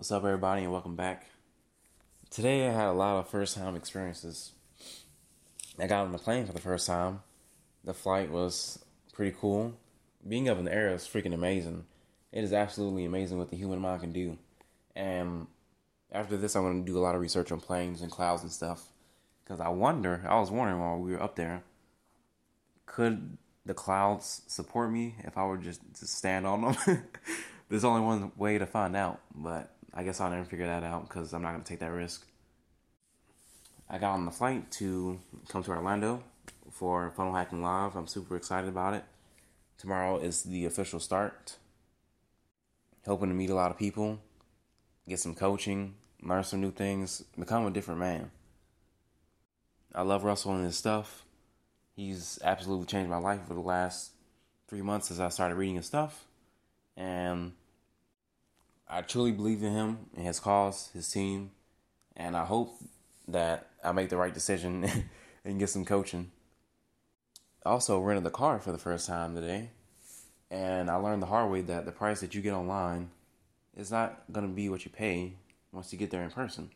What's up, everybody, and welcome back. Today I had a lot of first-time experiences. I got on the plane for the first time. The flight was pretty cool. Being up in the air is freaking amazing. It is absolutely amazing what the human mind can do. And after this, I'm going to do a lot of research on planes and clouds and stuff. Because I was wondering while we were up there, could the clouds support me if I were just to stand on them? There's only one way to find out, but I guess I'll never figure that out because I'm not going to take that risk. I got on the flight to come to Orlando for Funnel Hacking Live. I'm super excited about it. Tomorrow is the official start. Hoping to meet a lot of people, get some coaching, learn some new things, become a different man. I love Russell and his stuff. He's absolutely changed my life for the last 3 months since I started reading his stuff. And I truly believe in him and his cause, his team, and I hope that I make the right decision and get some coaching. I also rented the car for the first time today, and I learned the hard way that the price that you get online is not going to be what you pay once you get there in person.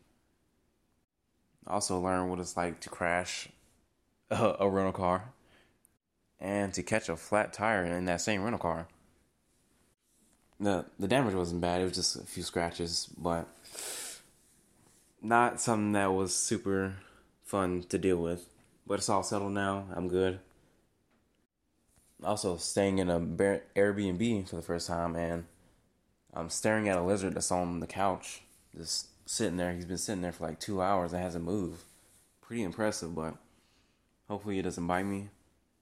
I also learned what it's like to crash a rental car and to catch a flat tire in that same rental car. The damage wasn't bad, it was just a few scratches, but not something that was super fun to deal with. But it's all settled now, I'm good. Also staying in an Airbnb for the first time, and I'm staring at a lizard that's on the couch, just sitting there. He's been sitting there for like 2 hours and hasn't moved. Pretty impressive, but hopefully it doesn't bite me.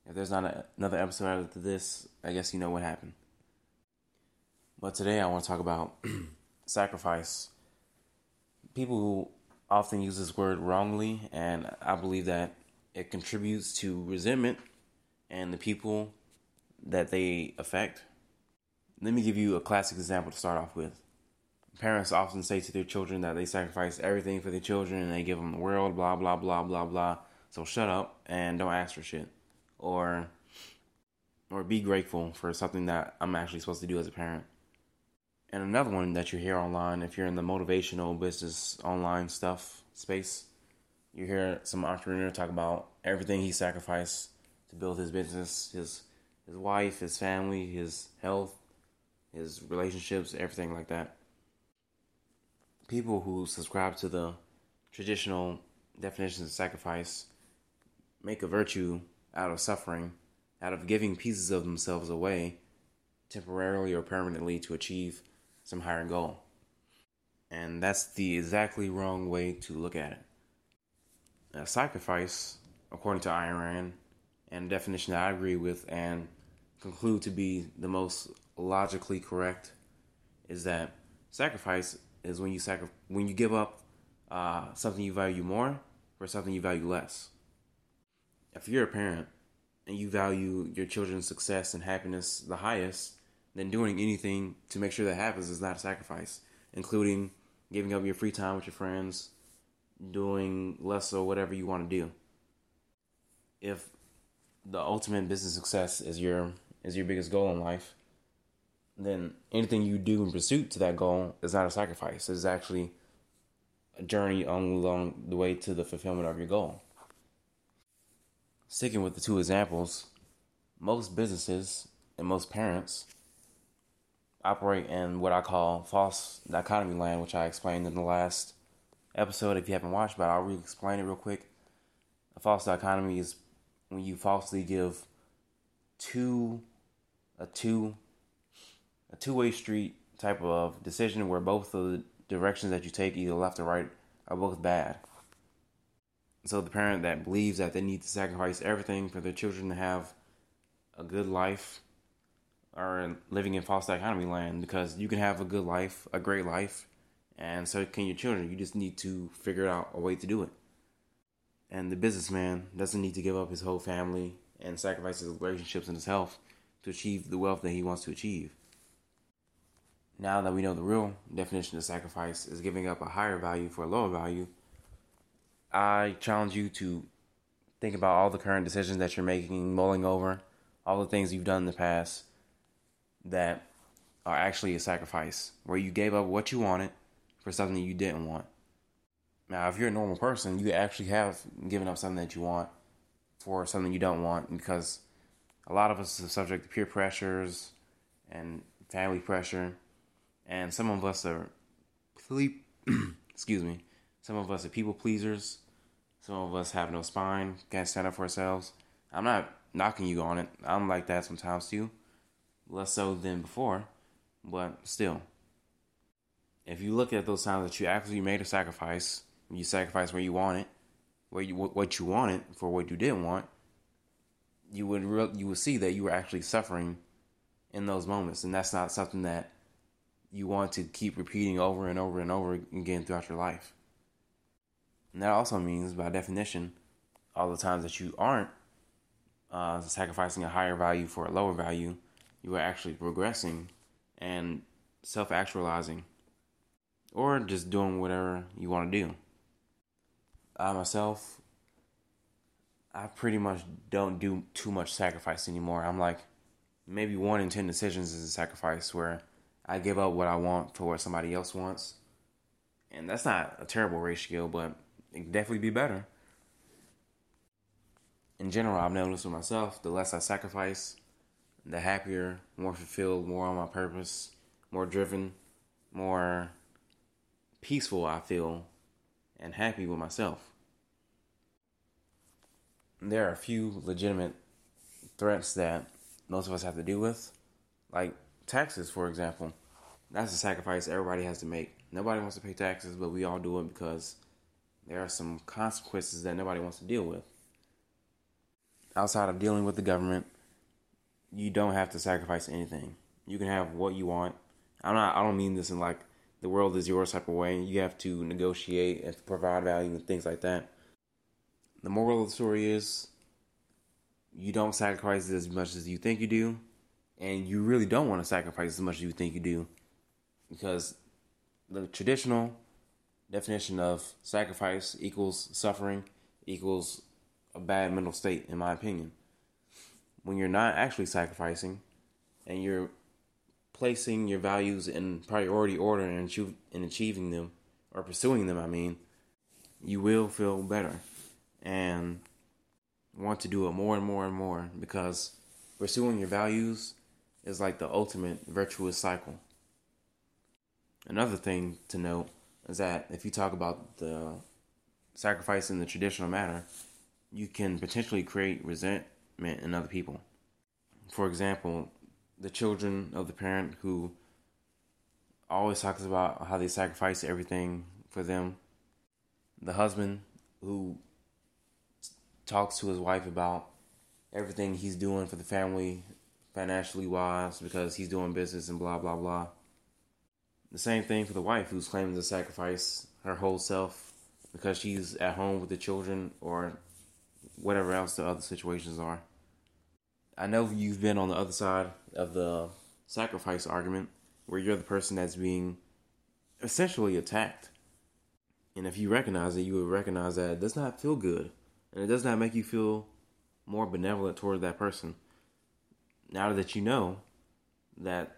If there's not another episode out of this, I guess you know what happened. But today I want to talk about sacrifice. People who often use this word wrongly, and I believe that it contributes to resentment and the people that they affect. Let me give you a classic example to start off with. Parents often say to their children that they sacrifice everything for their children and they give them the world, blah, blah, blah, blah, blah. So shut up and don't ask for shit. Or be grateful for something that I'm actually supposed to do as a parent. And another one that you hear online, if you're in the motivational business online stuff space, you hear some entrepreneur talk about everything he sacrificed to build his business, his wife, his family, his health, his relationships, everything like that. People who subscribe to the traditional definitions of sacrifice make a virtue out of suffering, out of giving pieces of themselves away temporarily or permanently to achieve some higher goal. And that's the exactly wrong way to look at it. A sacrifice, according to Ayn Rand, and a definition that I agree with and conclude to be the most logically correct, is that sacrifice is when you give up something you value more for something you value less. If you're a parent and you value your children's success and happiness the highest, then doing anything to make sure that happens is not a sacrifice, including giving up your free time with your friends, doing less or whatever you want to do. If the ultimate business success is your biggest goal in life, then anything you do in pursuit to that goal is not a sacrifice. It's actually a journey along the way to the fulfillment of your goal. Sticking with the two examples, most businesses and most parents operate in what I call false dichotomy land, which I explained in the last episode. If you haven't watched, but I'll re-explain it real quick. A false dichotomy is when you falsely give a two-way street type of decision where both of the directions that you take, either left or right, are both bad. So the parent that believes that they need to sacrifice everything for their children to have a good life are living in false dichotomy land, because you can have a good life, a great life, and so can your children. You just need to figure out a way to do it. And the businessman doesn't need to give up his whole family and sacrifice his relationships and his health to achieve the wealth that he wants to achieve. Now that we know the real definition of sacrifice is giving up a higher value for a lower value, I challenge you to think about all the current decisions that you're making, mulling over all the things you've done in the past that are actually a sacrifice, where you gave up what you wanted for something you didn't want. Now, if you're a normal person, you actually have given up something that you want for something you don't want, because a lot of us are subject to peer pressures and family pressure, and some of us are some of us are people pleasers. Some of us have no spine, can't stand up for ourselves. I'm not knocking you on it. I'm like that sometimes too. Less so than before, but still. If you look at those times that you actually made a sacrifice, you sacrificed where you want it, what you wanted for what you didn't want, you would see that you were actually suffering in those moments, and that's not something that you want to keep repeating over and over and over again throughout your life. And that also means, by definition, all the times that you aren't sacrificing a higher value for a lower value, you are actually progressing and self-actualizing, or just doing whatever you want to do. I myself, I pretty much don't do too much sacrifice anymore. I'm like, maybe 1 in 10 decisions is a sacrifice, where I give up what I want for what somebody else wants. And that's not a terrible ratio, but it can definitely be better. In general, I've noticed with myself, the less I sacrifice, the happier, more fulfilled, more on my purpose, more driven, more peaceful I feel, and happy with myself. There are a few legitimate threats that most of us have to deal with, like taxes, for example. That's a sacrifice everybody has to make. Nobody wants to pay taxes, but we all do it because there are some consequences that nobody wants to deal with. Outside of dealing with the government, you don't have to sacrifice anything. You can have what you want. I don't mean this in like the world is yours type of way. You have to negotiate and provide value and things like that. The moral of the story is, you don't sacrifice as much as you think you do, and you really don't want to sacrifice as much as you think you do, because the traditional definition of sacrifice equals suffering equals a bad mental state, in my opinion. When you're not actually sacrificing and you're placing your values in priority order and achieving them, or pursuing them, you will feel better and want to do it more and more and more, because pursuing your values is like the ultimate virtuous cycle. Another thing to note is that if you talk about the sacrifice in the traditional manner, you can potentially create resentment in other people. For example, the children of the parent who always talks about how they sacrifice everything for them. The husband who talks to his wife about everything he's doing for the family, financially wise, because he's doing business and blah, blah, blah. The same thing for the wife, who's claiming to sacrifice her whole self because she's at home with the children, or whatever else the other situations are. I know you've been on the other side of the sacrifice argument, where you're the person that's being essentially attacked. And if you recognize it, you would recognize that it does not feel good, and it does not make you feel more benevolent toward that person. Now that you know that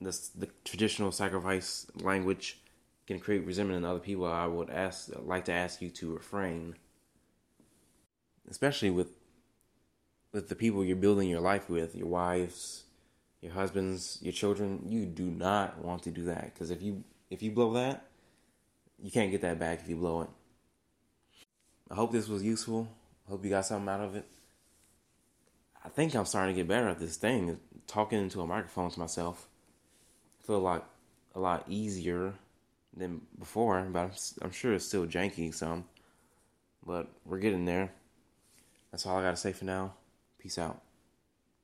the traditional sacrifice language can create resentment in other people, I would like to ask you to refrain, especially with the people you're building your life with, your wives, your husbands, your children. You do not want to do that, because if you blow that, you can't get that back if you blow it. I hope this was useful. I hope you got something out of it. I think I'm starting to get better at this thing, talking into a microphone to myself. I feel like a lot easier than before, but I'm sure it's still janky some. But we're getting there. That's all I gotta say for now. Peace out.